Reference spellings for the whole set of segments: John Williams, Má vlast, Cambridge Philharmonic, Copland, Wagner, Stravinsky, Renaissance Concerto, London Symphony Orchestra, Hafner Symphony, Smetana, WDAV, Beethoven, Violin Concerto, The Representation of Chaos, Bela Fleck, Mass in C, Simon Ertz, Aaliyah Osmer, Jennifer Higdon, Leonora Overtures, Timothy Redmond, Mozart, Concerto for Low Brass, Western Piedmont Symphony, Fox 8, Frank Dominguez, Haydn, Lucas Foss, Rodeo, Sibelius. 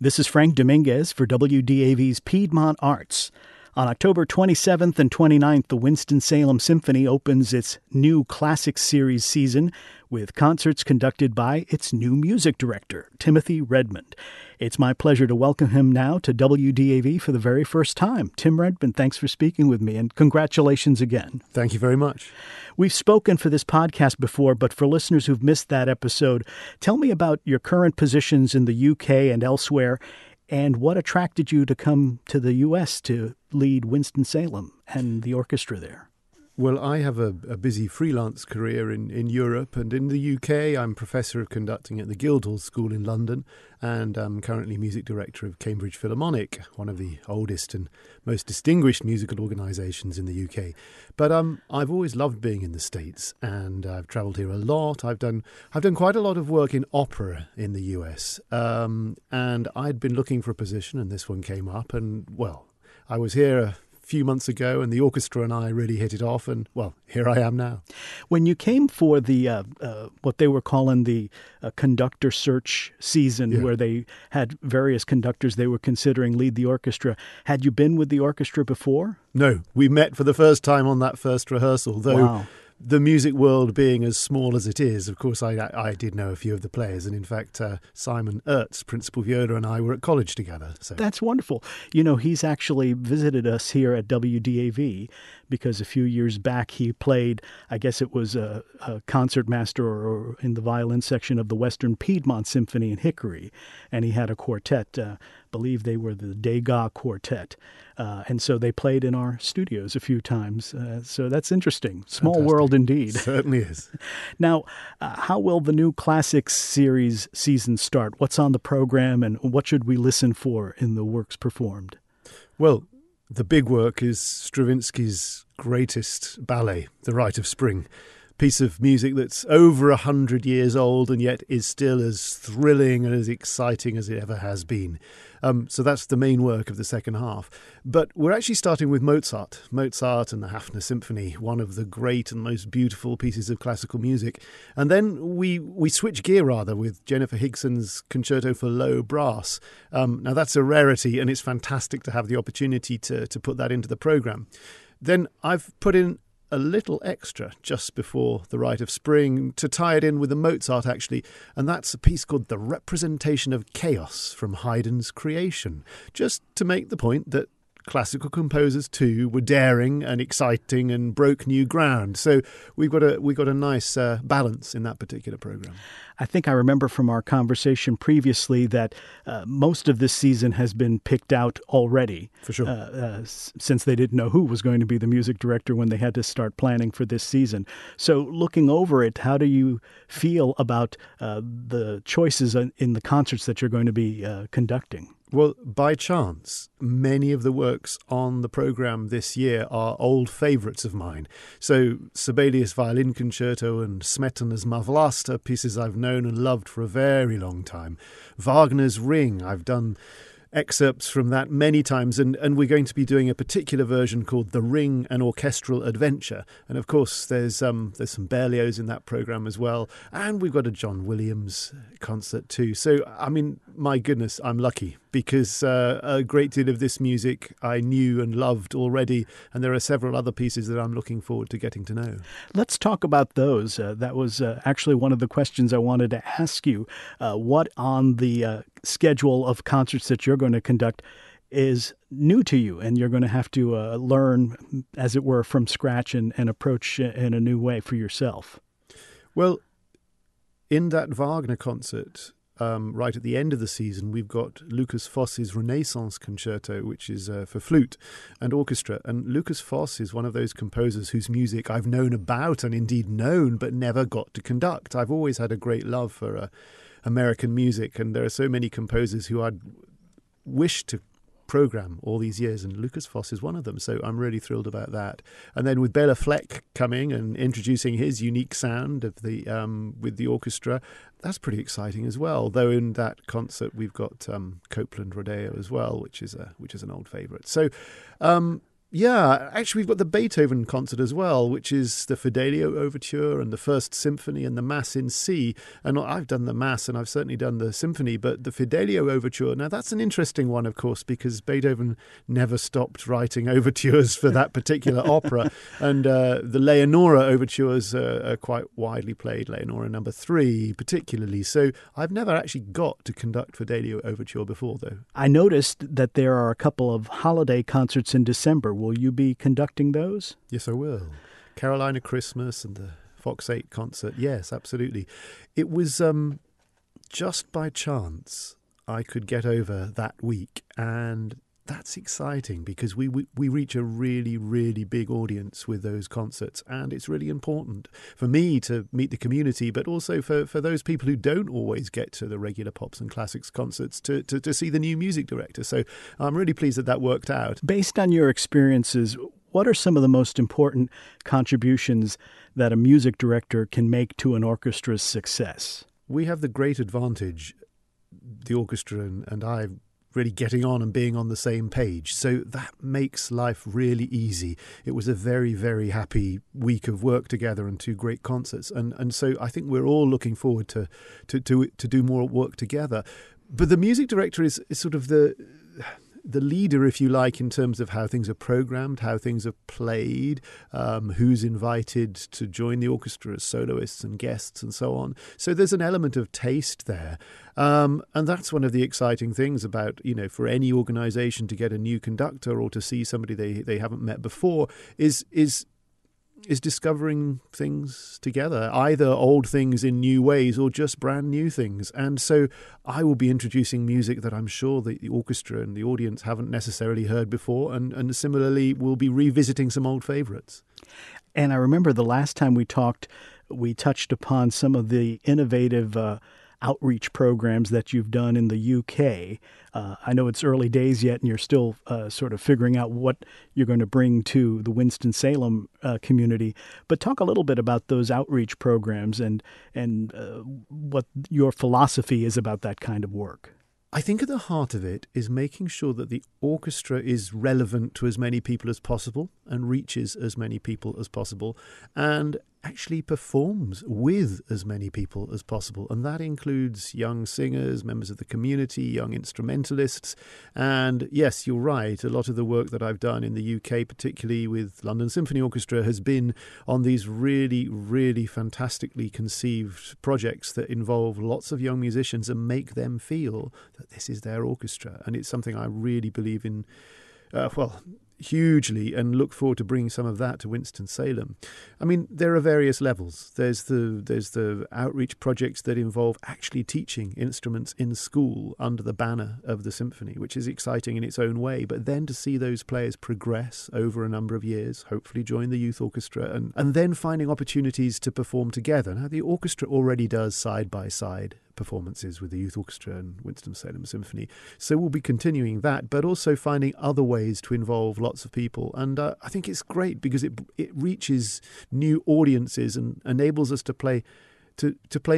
This is Frank Dominguez for WDAV's Piedmont Arts. On October 27th and 29th, the Winston-Salem Symphony opens its new Classics Series season with concerts conducted by its new music director, Timothy Redmond. It's my pleasure to welcome him now to WDAV for the very first time. Tim Redmond, thanks for speaking with me, and congratulations again. Thank you very much. We've spoken for this podcast before, but for listeners who've missed that episode, tell me about your current positions in the UK and elsewhere, and what attracted you to come to the U.S. to lead Winston-Salem and the orchestra there? Well, I have a busy freelance career in Europe, and in the U.K. I'm Professor of Conducting at the Guildhall School in London, and I'm currently Music Director of Cambridge Philharmonic, one of the oldest and most distinguished musical organisations in the U.K. But I've always loved being in the States, and I've travelled here a lot. I've done quite a lot of work in opera in the U.S., and I'd been looking for a position, and this one came up, and, well, I was here a few months ago, and the orchestra and I really hit it off, and, well, here I am now. When you came for the what they were calling the conductor search season, yeah, where they had various conductors they were considering lead the orchestra, had you been with the orchestra before? No, we met for the first time on that first rehearsal, though. Wow. The music world being as small as it is, of course, I did know a few of the players. And in fact, Simon Ertz, principal viola, and I were at college together. So that's wonderful. You know, he's actually visited us here at WDAV because a few years back he played, I guess it was a concertmaster or in the violin section of the Western Piedmont Symphony in Hickory. And he had a quartet, believe they were the Degas Quartet. And so they played in our studios a few times. So that's interesting. Small Fantastic. World indeed. It certainly is. Now, how will the new Classics Series season start? What's on the program, and what should we listen for in the works performed? Well, the big work is Stravinsky's greatest ballet, The Rite of Spring. Piece of music that's over 100 years old and yet is still as thrilling and as exciting as it ever has been. So that's the main work of the second half. But we're actually starting with Mozart. Mozart and the Hafner Symphony, one of the great and most beautiful pieces of classical music. And then we switch gear, rather, with Jennifer Higdon's Concerto for Low Brass. Now that's a rarity, and it's fantastic to have the opportunity to put that into the programme. Then I've put in a little extra just before the Rite of Spring to tie it in with the Mozart, actually, and that's a piece called The Representation of Chaos from Haydn's Creation, just to make the point that classical composers too were daring and exciting and broke new ground. So we've got a nice balance in that particular program. I think I remember from our conversation previously that most of this season has been picked out already. For sure. Since they didn't know who was going to be the music director when they had to start planning for this season. So looking over it, how do you feel about the choices in the concerts that you're going to be conducting? Well, by chance, many of the works on the programme this year are old favourites of mine. So Sibelius' Violin Concerto and Smetana's Má vlast are pieces I've known and loved for a very long time. Wagner's Ring, I've done excerpts from that many times, and we're going to be doing a particular version called The Ring, An Orchestral Adventure. And of course, there's some Berlioz in that programme as well. And we've got a John Williams concert too. So, I mean, my goodness, I'm lucky because a great deal of this music I knew and loved already. And there are several other pieces that I'm looking forward to getting to know. Let's talk about those. That was actually one of the questions I wanted to ask you. What on the schedule of concerts that you're going to conduct is new to you, and you're going to have to learn, as it were, from scratch and approach in a new way for yourself? Well, in that Wagner concert, right at the end of the season, we've got Lucas Foss's Renaissance Concerto, which is for flute and orchestra. And Lucas Foss is one of those composers whose music I've known about and indeed known but never got to conduct. I've always had a great love for American music, and there are so many composers who I'd wish to program all these years, and Lucas Foss is one of them, so I'm really thrilled about that. And then with Bela Fleck coming and introducing his unique sound of the with the orchestra, that's pretty exciting as well. Though in that concert we've got Copland, Rodeo as well, which is an old favourite. So Yeah, actually, we've got the Beethoven concert as well, which is the Fidelio Overture and the First Symphony and the Mass in C. And I've done the Mass and I've certainly done the Symphony, but the Fidelio Overture, now that's an interesting one, of course, because Beethoven never stopped writing overtures for that particular opera. And the Leonora Overtures are quite widely played, Leonora number 3 particularly. So I've never actually got to conduct Fidelio Overture before, though. I noticed that there are a couple of holiday concerts in December. Will you be conducting those? Yes, I will. Carolina Christmas and the Fox 8 concert. Yes, absolutely. It was just by chance I could get over that week. And that's exciting because we reach a really, really big audience with those concerts. And it's really important for me to meet the community, but also for those people who don't always get to the regular Pops and Classics concerts to see the new music director. So I'm really pleased that that worked out. Based on your experiences, what are some of the most important contributions that a music director can make to an orchestra's success? We have the great advantage, the orchestra and I, really getting on and being on the same page. So that makes life really easy. It was a very, very happy week of work together and two great concerts. And so I think we're all looking forward to do more work together. But the music director is sort of the leader, if you like, in terms of how things are programmed, how things are played, who's invited to join the orchestra as soloists and guests and so on. So there's an element of taste there. And that's one of the exciting things about, you know, for any organization to get a new conductor or to see somebody they haven't met before is discovering things together, either old things in new ways or just brand new things. And so I will be introducing music that I'm sure the orchestra and the audience haven't necessarily heard before. And similarly, we'll be revisiting some old favorites. And I remember the last time we talked, we touched upon some of the innovative outreach programs that you've done in the UK. I know it's early days yet and you're still sort of figuring out what you're going to bring to the Winston-Salem community, but talk a little bit about those outreach programs and what your philosophy is about that kind of work. I think at the heart of it is making sure that the orchestra is relevant to as many people as possible and reaches as many people as possible and actually performs with as many people as possible. And that includes young singers, members of the community, young instrumentalists. And yes, you're right, a lot of the work that I've done in the UK, particularly with London Symphony Orchestra, has been on these really, really fantastically conceived projects that involve lots of young musicians and make them feel that this is their orchestra. And it's something I really believe in, hugely, and look forward to bringing some of that to Winston-Salem. I mean, there are various levels. There's the outreach projects that involve actually teaching instruments in school under the banner of the symphony, which is exciting in its own way. But then to see those players progress over a number of years, hopefully join the youth orchestra, and then finding opportunities to perform together. Now, the orchestra already does side-by-side performances with the youth orchestra and Winston-Salem Symphony. So we'll be continuing that, but also finding other ways to involve lots of people. And I think it's great because it reaches new audiences and enables us to play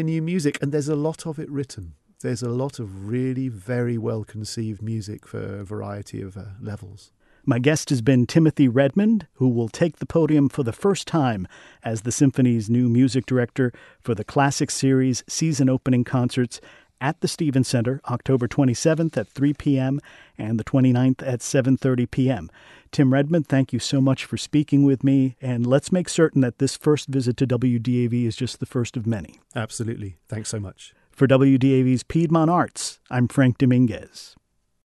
new music. And there's a lot of it written. There's a lot of really very well conceived music for a variety of levels. My guest has been Timothy Redmond, who will take the podium for the first time as the symphony's new music director for the Classic Series season opening concerts at the Stevens Center, October 27th at 3 p.m. and the 29th at 7:30 p.m. Tim Redmond, thank you so much for speaking with me, and let's make certain that this first visit to WDAV is just the first of many. Absolutely. Thanks so much. For WDAV's Piedmont Arts, I'm Frank Dominguez.